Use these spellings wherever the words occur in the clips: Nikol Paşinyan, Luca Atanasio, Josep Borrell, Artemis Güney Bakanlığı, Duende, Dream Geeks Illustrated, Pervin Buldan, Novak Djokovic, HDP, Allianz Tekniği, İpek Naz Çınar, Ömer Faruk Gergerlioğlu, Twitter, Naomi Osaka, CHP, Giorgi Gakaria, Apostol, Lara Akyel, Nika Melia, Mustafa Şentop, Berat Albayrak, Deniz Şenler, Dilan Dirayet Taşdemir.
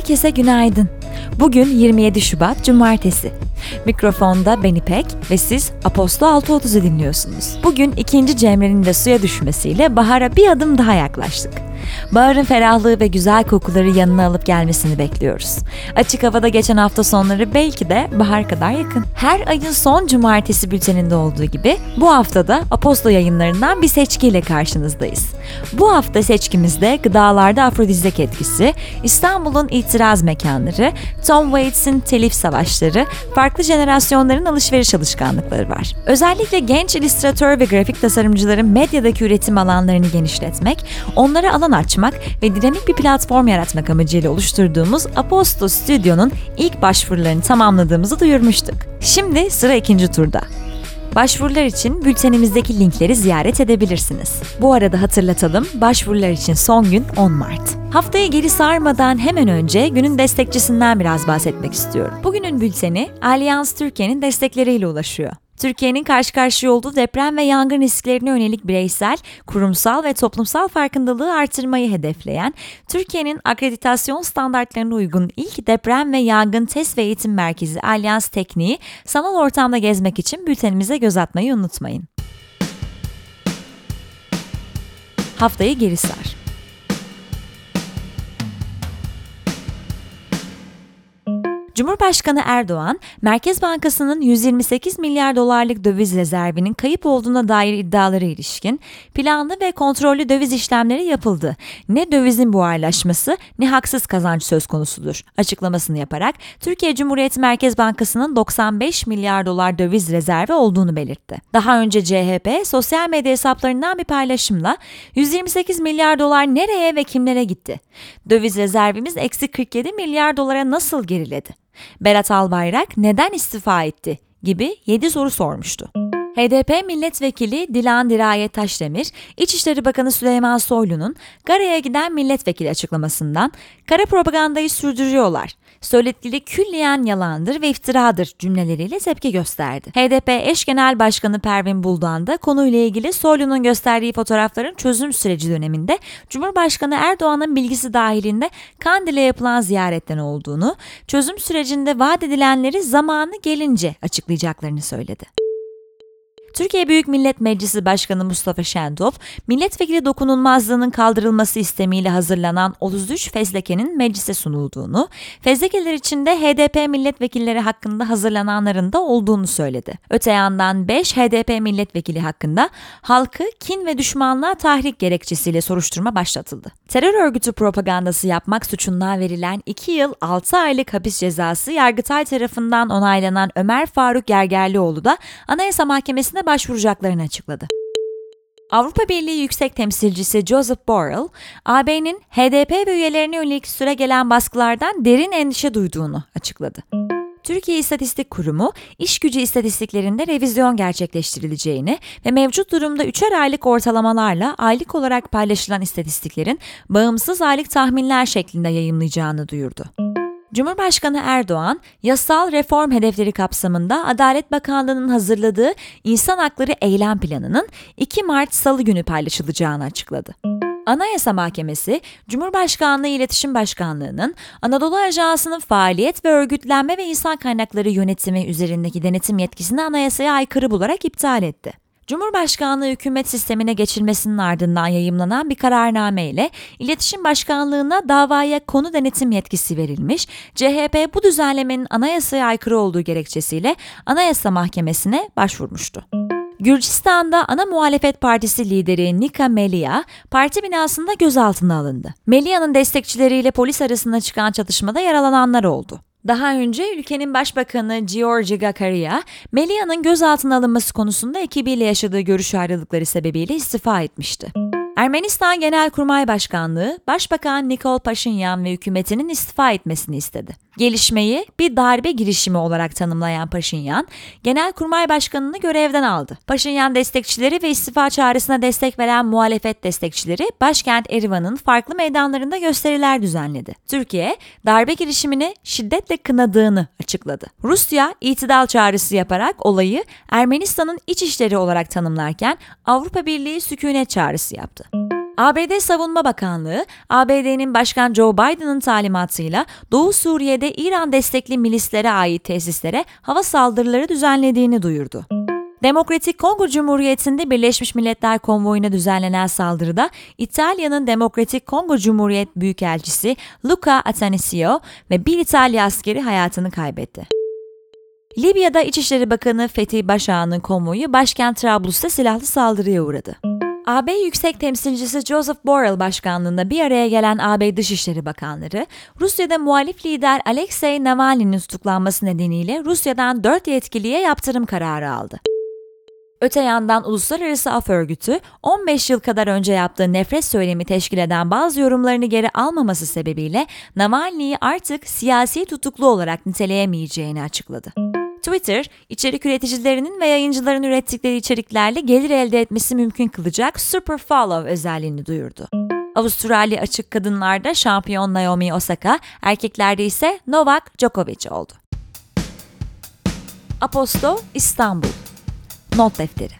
Herkese günaydın. Bugün 27 Şubat Cumartesi. Mikrofonda ben İpek ve siz Apostol 6.30'u dinliyorsunuz. Bugün ikinci Cemre'nin de suya düşmesiyle bahara bir adım daha yaklaştık. Baharın ferahlığı ve güzel kokuları yanına alıp gelmesini bekliyoruz. Açık havada geçen hafta sonları belki de bahar kadar yakın. Her ayın son cumartesi bülteninde olduğu gibi bu haftada Apostol yayınlarından bir seçkiyle karşınızdayız. Bu hafta seçkimizde gıdalarda afrodizyak etkisi, İstanbul'un itiraz mekanları, Tom Waits'in telif savaşları, farklı jenerasyonların alışveriş alışkanlıkları var. Özellikle genç illüstratör ve grafik tasarımcıların medyadaki üretim alanlarını genişletmek, onlara alan açmak ve dinamik bir platform yaratmak amacıyla oluşturduğumuz Apostol Stüdyo'nun ilk başvurularını tamamladığımızı duyurmuştuk. Şimdi sıra ikinci turda. Başvurular için bültenimizdeki linkleri ziyaret edebilirsiniz. Bu arada hatırlatalım, başvurular için son gün 10 Mart. Haftayı geri sarmadan hemen önce günün destekçisinden biraz bahsetmek istiyorum. Bugünün bülteni Allianz Türkiye'nin destekleriyle ulaşıyor. Türkiye'nin karşı karşıya olduğu deprem ve yangın risklerine yönelik bireysel, kurumsal ve toplumsal farkındalığı artırmayı hedefleyen, Türkiye'nin akreditasyon standartlarına uygun ilk deprem ve yangın test ve eğitim merkezi Allianz Tekniği sanal ortamda gezmek için bültenimize göz atmayı unutmayın. Haftayı geri sar. Cumhurbaşkanı Erdoğan, Merkez Bankası'nın 128 milyar dolarlık döviz rezervinin kayıp olduğuna dair iddialara ilişkin planlı ve kontrollü döviz işlemleri yapıldı. Ne dövizin buharlaşması ne haksız kazanç söz konusudur açıklamasını yaparak Türkiye Cumhuriyeti Merkez Bankası'nın 95 milyar dolar döviz rezervi olduğunu belirtti. Daha önce CHP sosyal medya hesaplarından bir paylaşımla 128 milyar dolar nereye ve kimlere gitti? Döviz rezervimiz eksi 47 milyar dolara nasıl geriledi? Berat Albayrak neden istifa etti gibi 7 soru sormuştu. HDP milletvekili Dilan Dirayet Taşdemir, İçişleri Bakanı Süleyman Soylu'nun Gara'ya giden milletvekili açıklamasından "Kara propagandayı sürdürüyorlar. Söyledikleri külliyen yalandır ve iftiradır" cümleleriyle tepki gösterdi. HDP eş genel başkanı Pervin Buldan da konuyla ilgili Soylu'nun gösterdiği fotoğrafların çözüm süreci döneminde Cumhurbaşkanı Erdoğan'ın bilgisi dahilinde Kandil'e yapılan ziyaretten olduğunu, çözüm sürecinde vaat edilenleri zamanı gelince açıklayacaklarını söyledi. Türkiye Büyük Millet Meclisi Başkanı Mustafa Şentop, milletvekili dokunulmazlığının kaldırılması istemiyle hazırlanan 33 fezlekenin meclise sunulduğunu, fezlekeler içinde HDP milletvekilleri hakkında hazırlananların da olduğunu söyledi. Öte yandan 5 HDP milletvekili hakkında halkı kin ve düşmanlığa tahrik gerekçesiyle soruşturma başlatıldı. Terör örgütü propagandası yapmak suçundan verilen 2 yıl 6 aylık hapis cezası Yargıtay tarafından onaylanan Ömer Faruk Gergerlioğlu da Anayasa Mahkemesi'ne başvuracaklarını açıkladı. Avrupa Birliği Yüksek Temsilcisi Josep Borrell, AB'nin HDP ve üyelerine yönelik süregelen baskılardan derin endişe duyduğunu açıkladı. Türkiye İstatistik Kurumu, işgücü istatistiklerinde revizyon gerçekleştirileceğini ve mevcut durumda 3'er aylık ortalamalarla aylık olarak paylaşılan istatistiklerin bağımsız aylık tahminler şeklinde yayımlayacağını duyurdu. Cumhurbaşkanı Erdoğan, yasal reform hedefleri kapsamında Adalet Bakanlığı'nın hazırladığı İnsan Hakları Eylem Planı'nın 2 Mart Salı günü paylaşılacağını açıkladı. Anayasa Mahkemesi, Cumhurbaşkanlığı İletişim Başkanlığı'nın Anadolu Ajansı'nın faaliyet ve örgütlenme ve insan kaynakları yönetimi üzerindeki denetim yetkisini anayasaya aykırı bularak iptal etti. Cumhurbaşkanlığı hükümet sistemine geçilmesinin ardından yayımlanan bir kararname ile İletişim Başkanlığı'na davaya konu denetim yetkisi verilmiş, CHP bu düzenlemenin anayasaya aykırı olduğu gerekçesiyle Anayasa Mahkemesi'ne başvurmuştu. Gürcistan'da ana muhalefet partisi lideri Nika Melia, parti binasında gözaltına alındı. Melia'nın destekçileriyle polis arasında çıkan çatışmada yaralananlar oldu. Daha önce ülkenin başbakanı Giorgi Gakaria, Melia'nın gözaltına alınması konusunda ekibiyle yaşadığı görüş ayrılıkları sebebiyle istifa etmişti. Ermenistan Genelkurmay Başkanlığı, Başbakan Nikol Paşinyan ve hükümetinin istifa etmesini istedi. Gelişmeyi bir darbe girişimi olarak tanımlayan Paşinyan, Genelkurmay Başkanı'nı görevden aldı. Paşinyan destekçileri ve istifa çağrısına destek veren muhalefet destekçileri başkent Erivan'ın farklı meydanlarında gösteriler düzenledi. Türkiye, darbe girişimini şiddetle kınadığını açıkladı. Rusya, itidal çağrısı yaparak olayı Ermenistan'ın iç işleri olarak tanımlarken Avrupa Birliği sükunet çağrısı yaptı. ABD Savunma Bakanlığı, ABD'nin Başkan Joe Biden'ın talimatıyla Doğu Suriye'de İran destekli milislere ait tesislere hava saldırıları düzenlediğini duyurdu. Demokratik Kongo Cumhuriyeti'nde Birleşmiş Milletler konvoyuna düzenlenen saldırıda İtalya'nın Demokratik Kongo Cumhuriyet Büyükelçisi Luca Atanasio ve bir İtalya askeri hayatını kaybetti. Libya'da İçişleri Bakanı Fethi Başağan'ın konvoyu başkent Trablus'ta silahlı saldırıya uğradı. AB Yüksek Temsilcisi Josep Borrell başkanlığında bir araya gelen AB Dışişleri Bakanları, Rusya'da muhalif lider Alexei Navalny'nin tutuklanması nedeniyle Rusya'dan 4 yetkiliye yaptırım kararı aldı. Öte yandan Uluslararası Af Örgütü, 15 yıl kadar önce yaptığı nefret söylemi teşkil eden bazı yorumlarını geri almaması sebebiyle Navalny'yi artık siyasi tutuklu olarak niteleyemeyeceğini açıkladı. Twitter, içerik üreticilerinin ve yayıncıların ürettikleri içeriklerle gelir elde etmesi mümkün kılacak Super Follow özelliğini duyurdu. Avustralya açık kadınlarda şampiyon Naomi Osaka, erkeklerde ise Novak Djokovic oldu. Apostol İstanbul Not Defteri.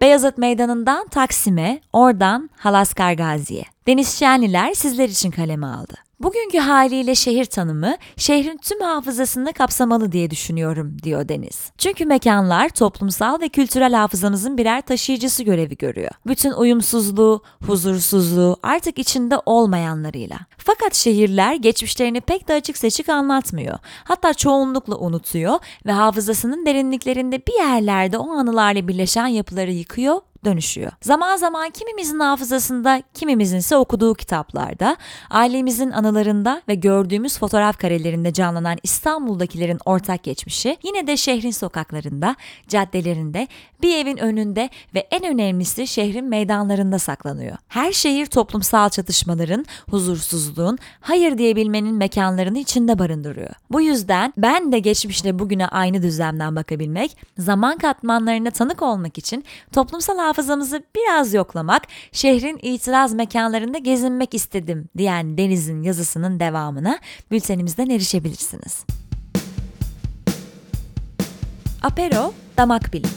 Beyazıt Meydanı'ndan Taksim'e, oradan Halaskargazi'ye. Deniz Şenler sizler için kaleme aldı. Bugünkü haliyle şehir tanımı, şehrin tüm hafızasını kapsamalı diye düşünüyorum, diyor Deniz. Çünkü mekanlar toplumsal ve kültürel hafızamızın birer taşıyıcısı görevi görüyor. Bütün uyumsuzluğu, huzursuzluğu, artık içinde olmayanlarıyla. Fakat şehirler geçmişlerini pek de açık seçik anlatmıyor. Hatta çoğunlukla unutuyor ve hafızasının derinliklerinde bir yerlerde o anılarla birleşen yapıları yıkıyor, dönüşüyor. Zaman zaman kimimizin hafızasında, kimimizin ise okuduğu kitaplarda, ailemizin anılarında ve gördüğümüz fotoğraf karelerinde canlanan İstanbul'dakilerin ortak geçmişi yine de şehrin sokaklarında, caddelerinde, bir evin önünde ve en önemlisi şehrin meydanlarında saklanıyor. Her şehir toplumsal çatışmaların, huzursuzluğun, hayır diyebilmenin mekanlarını içinde barındırıyor. Bu yüzden ben de geçmişle bugüne aynı düzlemden bakabilmek, zaman katmanlarına tanık olmak için toplumsal hafızamızı biraz yoklamak, şehrin itiraz mekanlarında gezinmek istedim diyen Deniz'in yazısının devamına bültenimizden erişebilirsiniz. Apero, Damak Bilim.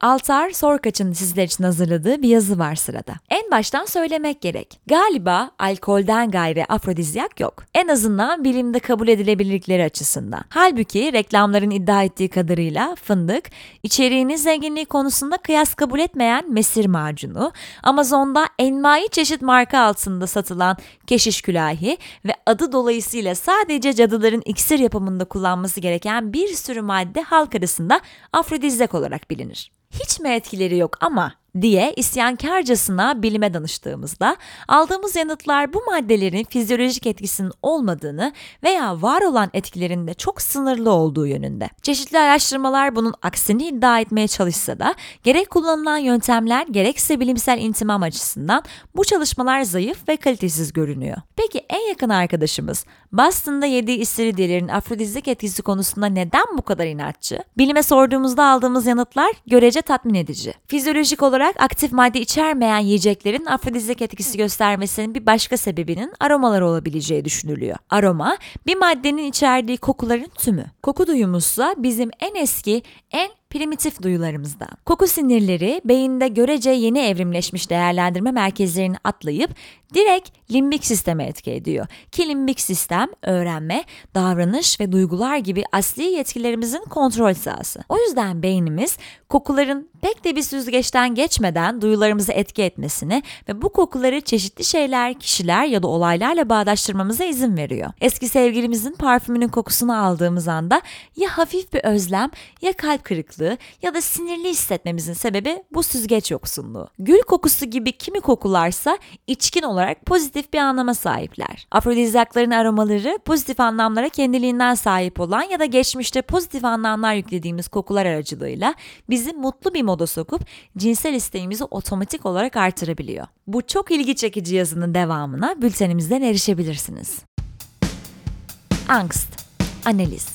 Altar Sorkaç'ın sizler için hazırladığı bir yazı var sırada. En baştan söylemek gerek. Galiba alkolden gayrı afrodizyak yok. En azından bilimde kabul edilebilirlikleri açısından. Halbuki reklamların iddia ettiği kadarıyla fındık, içeriğini zenginliği konusunda kıyas kabul etmeyen mesir macunu, Amazon'da envai çeşit marka altında satılan keşiş külahi ve adı dolayısıyla sadece cadıların iksir yapımında kullanması gereken bir sürü madde halk arasında afrodizyak olarak bilinir. Hiç mi etkileri yok ama diye isyankârcasına bilime danıştığımızda aldığımız yanıtlar bu maddelerin fizyolojik etkisinin olmadığını veya var olan etkilerin de çok sınırlı olduğu yönünde. Çeşitli araştırmalar bunun aksini iddia etmeye çalışsa da gerek kullanılan yöntemler gerekse bilimsel intimam açısından bu çalışmalar zayıf ve kalitesiz görünüyor. Peki en yakın arkadaşımız Boston'da yediği istiridyelerin afrodizyak etkisi konusunda neden bu kadar inatçı? Bilime sorduğumuzda aldığımız yanıtlar görece tatmin edici. Fizyolojik olarak aktif madde içermeyen yiyeceklerin afrodizyak etkisi göstermesinin bir başka sebebinin aromalar olabileceği düşünülüyor. Aroma, bir maddenin içerdiği kokuların tümü. Koku duyumuzsa bizim en eski, en primitif duyularımızdan. Koku sinirleri beyinde görece yeni evrimleşmiş değerlendirme merkezlerini atlayıp direkt limbik sisteme etki ediyor. Ki limbik sistem öğrenme, davranış ve duygular gibi asli yetkilerimizin kontrol sahası. O yüzden beynimiz kokuların pek de bir süzgeçten geçmeden duyularımızı etki etmesini ve bu kokuları çeşitli şeyler, kişiler ya da olaylarla bağdaştırmamıza izin veriyor. Eski sevgilimizin parfümünün kokusunu aldığımız anda ya hafif bir özlem ya kalp kırıklığı ya da sinirli hissetmemizin sebebi bu süzgeç yoksunluğu. Gül kokusu gibi kimi kokularsa içkin olarak pozitif bir anlama sahipler. Afrodizyakların aromaları pozitif anlamlara kendiliğinden sahip olan ya da geçmişte pozitif anlamlar yüklediğimiz kokular aracılığıyla bizi mutlu bir moda sokup cinsel isteğimizi otomatik olarak artırabiliyor. Bu çok ilgi çekici yazının devamına bültenimizden erişebilirsiniz. Angst Analiz.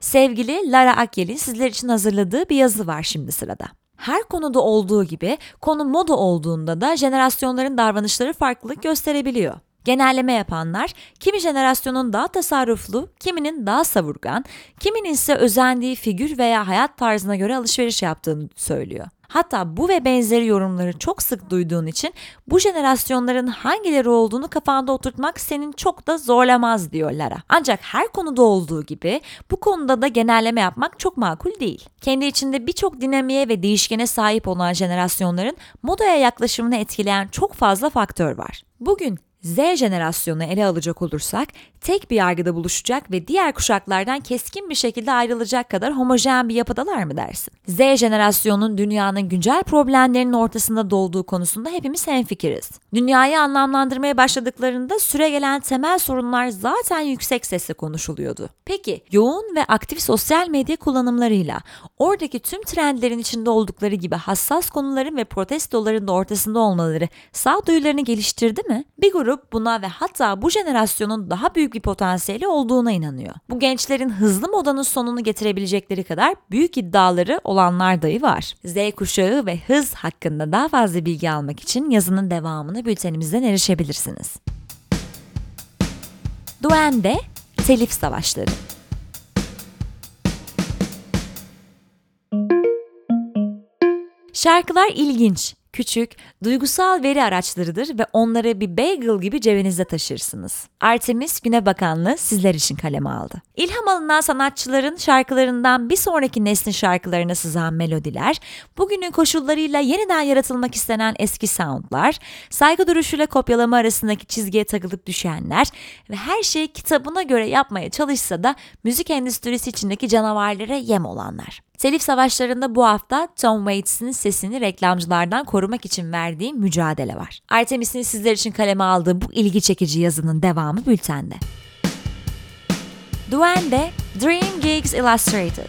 Sevgili Lara Akyel'in sizler için hazırladığı bir yazı var şimdi sırada. Her konuda olduğu gibi konu moda olduğunda da jenerasyonların davranışları farklılık gösterebiliyor. Genelleme yapanlar, kimi jenerasyonun daha tasarruflu, kiminin daha savurgan, kiminin ise özendiği figür veya hayat tarzına göre alışveriş yaptığını söylüyor. Hatta bu ve benzeri yorumları çok sık duyduğun için bu jenerasyonların hangileri olduğunu kafanda oturtmak senin çok da zorlamaz diyor Lara. Ancak her konuda olduğu gibi bu konuda da genelleme yapmak çok makul değil. Kendi içinde birçok dinamiğe ve değişkene sahip olan jenerasyonların modaya yaklaşımını etkileyen çok fazla faktör var. Bugün Z jenerasyonunu ele alacak olursak tek bir yargıda buluşacak ve diğer kuşaklardan keskin bir şekilde ayrılacak kadar homojen bir yapıdalar mı dersin? Z jenerasyonunun dünyanın güncel problemlerinin ortasında dolduğu konusunda hepimiz hemfikiriz. Dünyayı anlamlandırmaya başladıklarında süregelen temel sorunlar zaten yüksek sesle konuşuluyordu. Peki yoğun ve aktif sosyal medya kullanımlarıyla oradaki tüm trendlerin içinde oldukları gibi hassas konuların ve protestoların da ortasında olmaları sağduyularını geliştirdi mi? Bir grup buna ve hatta bu jenerasyonun daha büyük bir potansiyeli olduğuna inanıyor. Bu gençlerin hızlı modanın sonunu getirebilecekleri kadar büyük iddiaları olanlar dahi var. Z kuşağı ve hız hakkında daha fazla bilgi almak için yazının devamını bültenimizden erişebilirsiniz. Duende, telif savaşları. Şarkılar ilginç, küçük, duygusal veri araçlarıdır ve onları bir bagel gibi cebinizde taşırsınız. Artemis Güney Bakanlığı sizler için kaleme aldı. İlham alınan sanatçıların şarkılarından bir sonraki neslin şarkılarına sızan melodiler, bugünün koşullarıyla yeniden yaratılmak istenen eski soundlar, saygı duruşuyla kopyalama arasındaki çizgiye takılıp düşenler ve her şeyi kitabına göre yapmaya çalışsa da müzik endüstrisi içindeki canavarlara yem olanlar. Telif savaşlarında bu hafta Tom Waits'in sesini reklamcılardan korumak için verdiği mücadele var. Artemis'in sizler için kaleme aldığı bu ilgi çekici yazının devamı bültende. Duende, Dream Geeks Illustrated.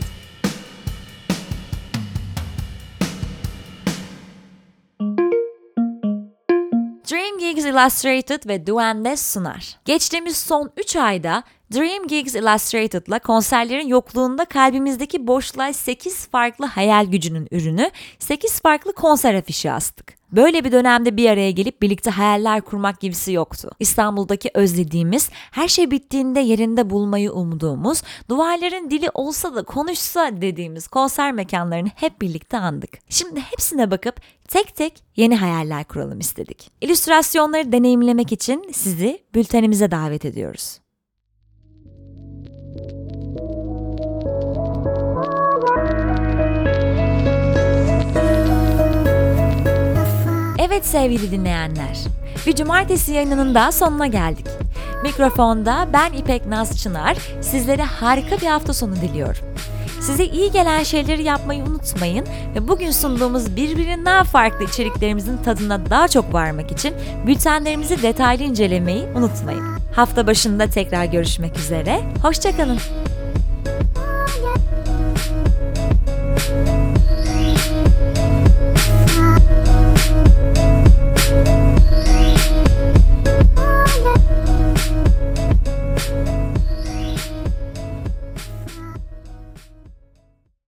Dream Geeks Illustrated ve Duende sunar. Geçtiğimiz son 3 ayda Dream Geeks Illustrated'la konserlerin yokluğunda kalbimizdeki boşluğa 8 farklı hayal gücünün ürünü, 8 farklı konser afişi astık. Böyle bir dönemde bir araya gelip birlikte hayaller kurmak gibisi yoktu. İstanbul'daki özlediğimiz, her şey bittiğinde yerinde bulmayı umduğumuz, duvarların dili olsa da konuşsa dediğimiz konser mekanlarını hep birlikte andık. Şimdi hepsine bakıp tek tek yeni hayaller kuralım istedik. İllüstrasyonları deneyimlemek için sizi bültenimize davet ediyoruz. Evet sevgili dinleyenler, bir cumartesi yayınının daha sonuna geldik. Mikrofonda ben İpek Naz Çınar, sizlere harika bir hafta sonu diliyorum. Size iyi gelen şeyleri yapmayı unutmayın ve bugün sunduğumuz birbirinden farklı içeriklerimizin tadına daha çok varmak için bültenlerimizi detaylı incelemeyi unutmayın. Hafta başında tekrar görüşmek üzere, hoşça kalın.